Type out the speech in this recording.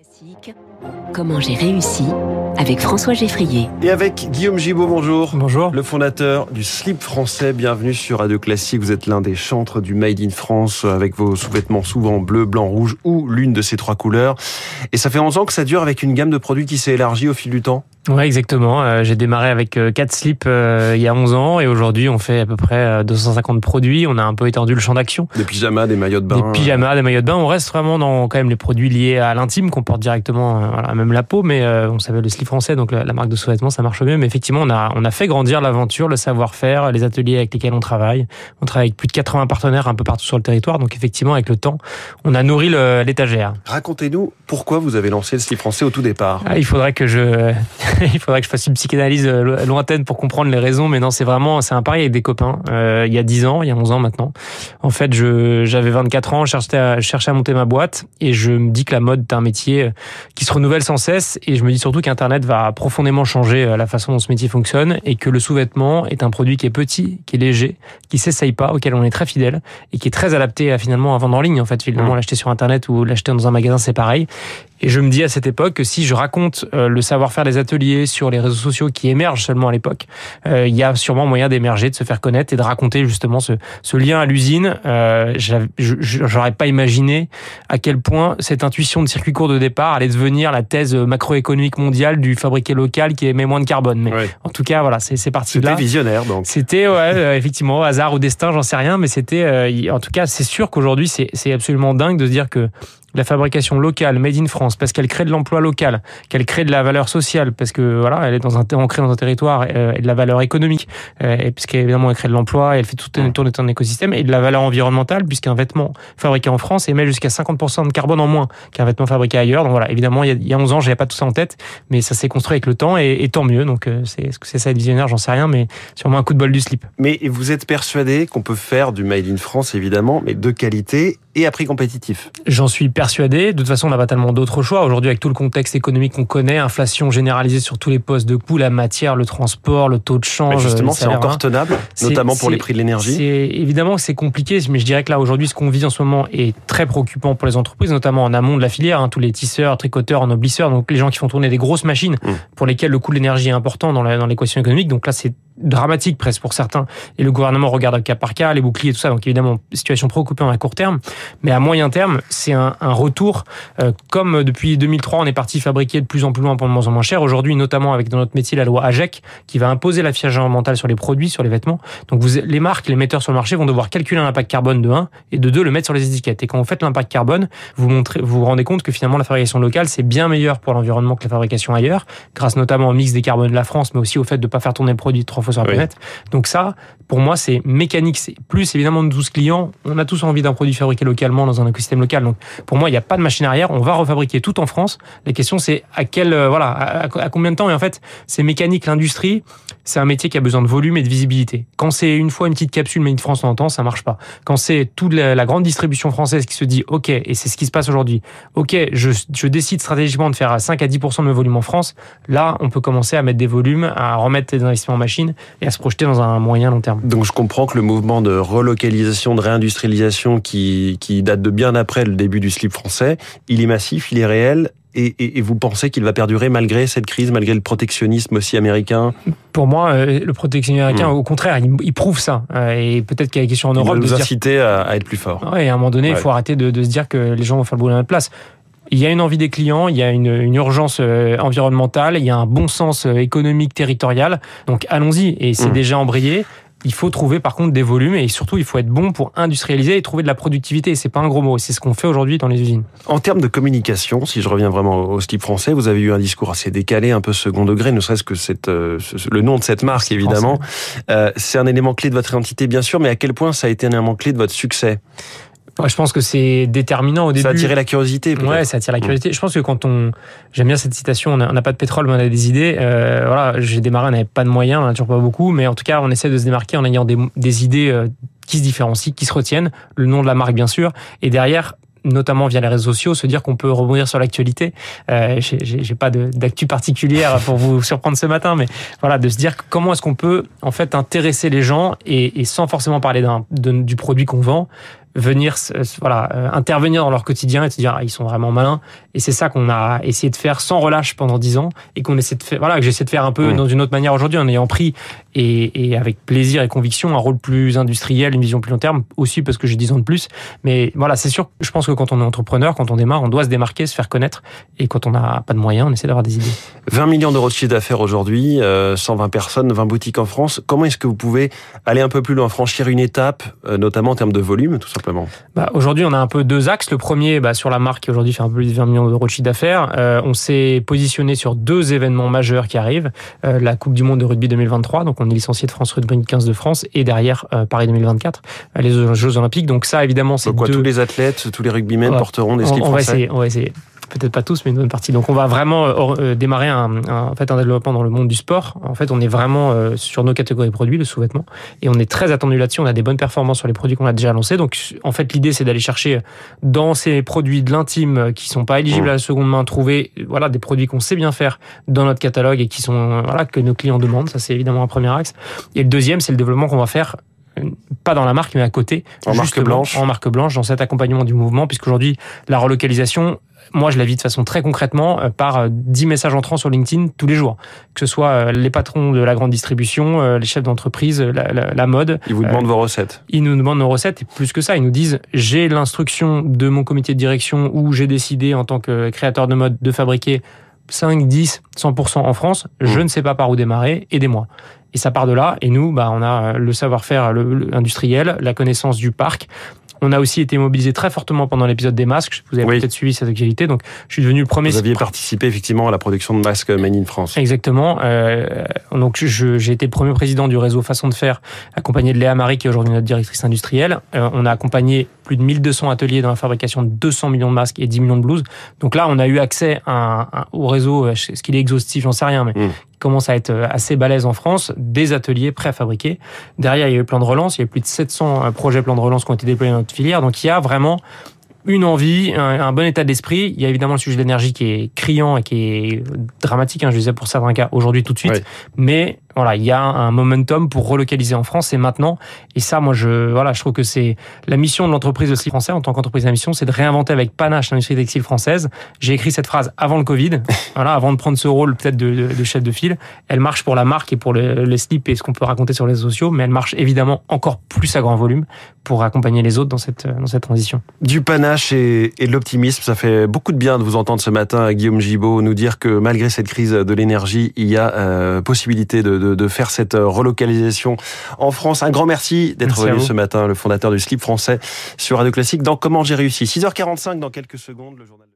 Classique, comment j'ai réussi avec François Geffrier. Et avec Guillaume Gibaud, bonjour. Bonjour. Le fondateur du Slip français, bienvenue sur Radio Classique. Vous êtes l'un des chantres du Made in France avec vos sous-vêtements souvent bleu, blanc, rouge ou l'une de ces trois couleurs. Et ça fait 11 ans que ça dure avec une gamme de produits qui s'est élargie au fil du temps. Ouais, exactement. J'ai démarré avec 4 slips il y a 11 ans et aujourd'hui on fait à peu près 250 produits. On a un peu étendu le champ d'action. Des pyjamas, des maillots de bain. Des pyjamas, des maillots de bain. On reste vraiment dans quand même les produits liés à l'intime qu'on porte directement, voilà, même la peau, mais on s'appelle le slip français, donc la marque de sous-vêtements, ça marche mieux. Mais effectivement, on a fait grandir l'aventure, le savoir-faire, les ateliers avec lesquels on travaille. On travaille avec plus de 80 partenaires un peu partout sur le territoire, donc effectivement, avec le temps, on a nourri l'étagère. Racontez-nous pourquoi vous avez lancé le slip français au tout départ. Ah, il faudrait que je fasse une psychanalyse lointaine pour comprendre les raisons, mais non, c'est un pari avec des copains. Il y a 10 ans, il y a 11 ans maintenant. En fait, j'avais 24 ans, je cherchais à monter ma boîte et je me dis que la mode est un métier qui se renouvelle sans cesse et je me dis surtout qu'Internet va profondément changer la façon dont ce métier fonctionne et que le sous-vêtement est un produit qui est petit, qui est léger, qui s'essaye pas, auquel on est très fidèle et qui est très adapté à finalement à vendre en ligne. En fait, finalement, l'acheter sur Internet ou l'acheter dans un magasin, c'est pareil. Et je me dis à cette époque que si je raconte le savoir-faire des ateliers sur les réseaux sociaux qui émergent seulement à l'époque, il y a sûrement moyen d'émerger, de se faire connaître et de raconter justement ce lien à l'usine. J'aurais pas imaginé à quel point cette intuition de circuit court de départ allait devenir la thèse macroéconomique mondiale du fabriqué local qui émet moins de carbone. Mais ouais. En tout cas, voilà, c'est parti de là. C'était visionnaire, donc. C'était, ouais, effectivement, hasard ou destin, j'en sais rien, mais c'était, en tout cas, c'est sûr qu'aujourd'hui, c'est absolument dingue de se dire que la fabrication locale, made in France, parce qu'elle crée de l'emploi local, qu'elle crée de la valeur sociale, parce que voilà, elle est ancrée dans un territoire et de la valeur économique, et puisqu'évidemment elle crée de l'emploi, et elle fait tout tourner dans un écosystème, et de la valeur environnementale, puisqu'un vêtement fabriqué en France émet jusqu'à 50% de carbone en moins qu'un vêtement fabriqué ailleurs. Donc voilà, évidemment, il y a 11 ans, j'avais pas tout ça en tête, mais ça s'est construit avec le temps, et tant mieux. Donc est-ce que c'est ça être visionnaire, j'en sais rien, mais sûrement un coup de bol du slip. Mais vous êtes persuadé qu'on peut faire du made in France, évidemment, mais de qualité et à prix compétitif. J'en suis persuadé. De toute façon, on n'a pas tellement d'autres choix. Aujourd'hui, avec tout le contexte économique qu'on connaît, inflation généralisée sur tous les postes de coût, la matière, le transport, le taux de change. Mais justement, c'est encore tenable, notamment pour les prix de l'énergie. Évidemment que c'est compliqué, mais je dirais que là, aujourd'hui, ce qu'on vit en ce moment est très préoccupant pour les entreprises, notamment en amont de la filière, hein, tous les tisseurs, tricoteurs, ennoblisseurs, donc les gens qui font tourner des grosses machines pour lesquelles le coût de l'énergie est important dans l'équation économique. Donc là, c'est dramatique presque pour certains. Et le gouvernement regarde au cas par cas, les boucliers et tout ça. Donc évidemment, situation préoccupante à court terme. Mais à moyen terme, c'est un retour. Comme depuis 2003, on est parti fabriquer de plus en plus loin pour de moins en moins cher. Aujourd'hui, notamment avec dans notre métier la loi AGEC, qui va imposer l'affichage environnemental sur les produits, sur les vêtements. Donc les marques, les metteurs sur le marché vont devoir calculer un impact carbone de 1 et de 2 le mettre sur les étiquettes. Et quand vous faites l'impact carbone, vous vous rendez compte que finalement la fabrication locale, c'est bien meilleur pour l'environnement que la fabrication ailleurs, grâce notamment au mix des carbones de la France, mais aussi au fait de ne pas faire tourner le produit trois fois sur la planète. Donc ça, pour moi, c'est mécanique. C'est plus, évidemment, nous tous clients, on a tous envie d'un produit fabriqué localement dans un écosystème local. Donc, pour moi, il n'y a pas de machine arrière. On va refabriquer tout en France. La question, c'est à combien de temps? Et en fait, c'est mécanique. L'industrie, c'est un métier qui a besoin de volume et de visibilité. Quand c'est une fois une petite capsule made in France, on entend, ça marche pas. Quand c'est toute la grande distribution française qui se dit, OK, et c'est ce qui se passe aujourd'hui. OK, je décide stratégiquement de faire 5 à 10% de mes volumes en France. Là, on peut commencer à mettre des volumes, à remettre des investissements en machine et à se projeter dans un moyen long terme. Donc, je comprends que le mouvement de relocalisation, de réindustrialisation qui date de bien après le début du slip français, il est massif, il est réel. Et vous pensez qu'il va perdurer malgré cette crise, malgré le protectionnisme aussi américain? Pour moi, le protectionnisme américain, au contraire, il prouve ça. Et peut-être qu'il y a la question en Europe de nous inciter à être plus fort. Ouais, et à un moment donné, il faut arrêter de se dire que les gens vont faire le boulot à notre place. Il y a une envie des clients, il y a une urgence environnementale, il y a un bon sens économique, territorial. Donc allons-y, et c'est déjà embrayé. Il faut trouver par contre des volumes et surtout il faut être bon pour industrialiser et trouver de la productivité. Et c'est pas un gros mot, c'est ce qu'on fait aujourd'hui dans les usines. En termes de communication, si je reviens vraiment au slip français, vous avez eu un discours assez décalé, un peu second degré, ne serait-ce que le nom de cette marque évidemment. C'est un élément clé de votre identité bien sûr, mais à quel point ça a été un élément clé de votre succès? Ouais, je pense que c'est déterminant au début. Ça attire la curiosité. Peut-être. Ouais, ça attire la curiosité. Je pense que j'aime bien cette citation, on n'a pas de pétrole, mais on a des idées. Voilà, j'ai démarré, on n'avait pas de moyens, on n'a toujours pas beaucoup, mais en tout cas, on essaie de se démarquer en ayant des idées qui se différencient, qui se retiennent, le nom de la marque bien sûr, et derrière, notamment via les réseaux sociaux, se dire qu'on peut rebondir sur l'actualité. J'ai pas d'actu particulière pour vous surprendre ce matin, mais voilà, de se dire comment est-ce qu'on peut en fait intéresser les gens et sans forcément parler du produit qu'on vend, venir intervenir dans leur quotidien et se dire ils sont vraiment malins. Et c'est ça qu'on a essayé de faire sans relâche pendant 10 ans et qu'on essaie de faire, que j'essaie de faire un peu dans une autre manière aujourd'hui, en ayant pris et avec plaisir et conviction un rôle plus industriel, une vision plus long terme aussi, parce que j'ai 10 ans de plus. Mais voilà, c'est sûr, je pense que quand on est entrepreneur, quand on démarre, on doit se démarquer, se faire connaître, et quand on n'a pas de moyens, on essaie d'avoir des idées. 20 millions d'euros de chiffre d'affaires aujourd'hui, 120 personnes, 20 boutiques en France. Comment est-ce que vous pouvez aller un peu plus loin, franchir une étape, notamment en termes de volume, tout simplement? Aujourd'hui, on a un peu deux axes. Le premier, sur la marque qui aujourd'hui fait un peu plus de 20 millions d'euros de chiffre d'affaires. On s'est positionné sur deux événements majeurs qui arrivent. La Coupe du Monde de rugby 2023, donc on est licencié de France Rugby 15 de France, et derrière Paris 2024, les Jeux Olympiques. Donc ça, évidemment, c'est deux... Tous les athlètes, tous les rugbymen porteront des slips français. On va essayer. Peut-être pas tous, mais une bonne partie. Donc, on va vraiment démarrer un développement dans le monde du sport. En fait, on est vraiment sur nos catégories de produits, le sous-vêtement, et on est très attendu là-dessus. On a des bonnes performances sur les produits qu'on a déjà lancés. Donc, en fait, l'idée, c'est d'aller chercher dans ces produits de l'intime qui sont pas éligibles à la seconde main, trouver des produits qu'on sait bien faire dans notre catalogue et qui sont que nos clients demandent. Ça, c'est évidemment un premier axe. Et le deuxième, c'est le développement qu'on va faire, pas dans la marque, mais à côté, en marque blanche, dans cet accompagnement du mouvement, puisqu'aujourd'hui, la relocalisation, moi, je la vis de façon très concrètement par 10 messages entrants sur LinkedIn tous les jours. Que ce soit les patrons de la grande distribution, les chefs d'entreprise, la mode. Ils vous demandent vos recettes. Ils nous demandent nos recettes, et plus que ça, ils nous disent « j'ai l'instruction de mon comité de direction ou j'ai décidé en tant que créateur de mode de fabriquer 5, 10, 100% en France, je ne sais pas par où démarrer, aidez-moi ». Et ça part de là, et nous, on a le savoir-faire industriel, la connaissance du parc. On a aussi été mobilisé très fortement pendant l'épisode des masques. Vous avez peut-être suivi cette activité. Donc, je suis devenu le premier. Vous aviez participé effectivement à la production de masques Made in France. Exactement. Donc, j'ai été le premier président du réseau Façon de Faire, accompagné de Léa Marie, qui est aujourd'hui notre directrice industrielle. On a accompagné plus de 1200 ateliers dans la fabrication de 200 millions de masques et 10 millions de blouses. Donc là, on a eu accès au réseau. Est-ce qu'il est exhaustif? J'en sais rien, mais commence à être assez balèze en France, des ateliers préfabriqués. Derrière, il y a eu le plan de relance, il y a eu plus de 700 projets plan de relance qui ont été déployés dans notre filière. Donc, il y a vraiment une envie, un bon état d'esprit. Il y a évidemment le sujet de l'énergie qui est criant et qui est dramatique, je disais pour certains cas, aujourd'hui tout de suite. Oui. Mais voilà, il y a un momentum pour relocaliser en France, et maintenant. Et ça, moi, je trouve que c'est la mission de l'entreprise de Slip français, en tant qu'entreprise à mission, c'est de réinventer avec panache l'industrie textile française. J'ai écrit cette phrase avant le Covid, avant de prendre ce rôle peut-être de chef de file. Elle marche pour la marque et pour les slips et ce qu'on peut raconter sur les réseaux sociaux, mais elle marche évidemment encore plus à grand volume pour accompagner les autres dans cette transition. Du panache et de l'optimisme, ça fait beaucoup de bien de vous entendre ce matin, Guillaume Gibaud, nous dire que malgré cette crise de l'énergie, il y a possibilité de faire cette relocalisation en France. Un grand merci venu ce matin, le fondateur du Slip français, sur Radio Classique, dans Comment j'ai réussi. 6h45, dans quelques secondes, le journal.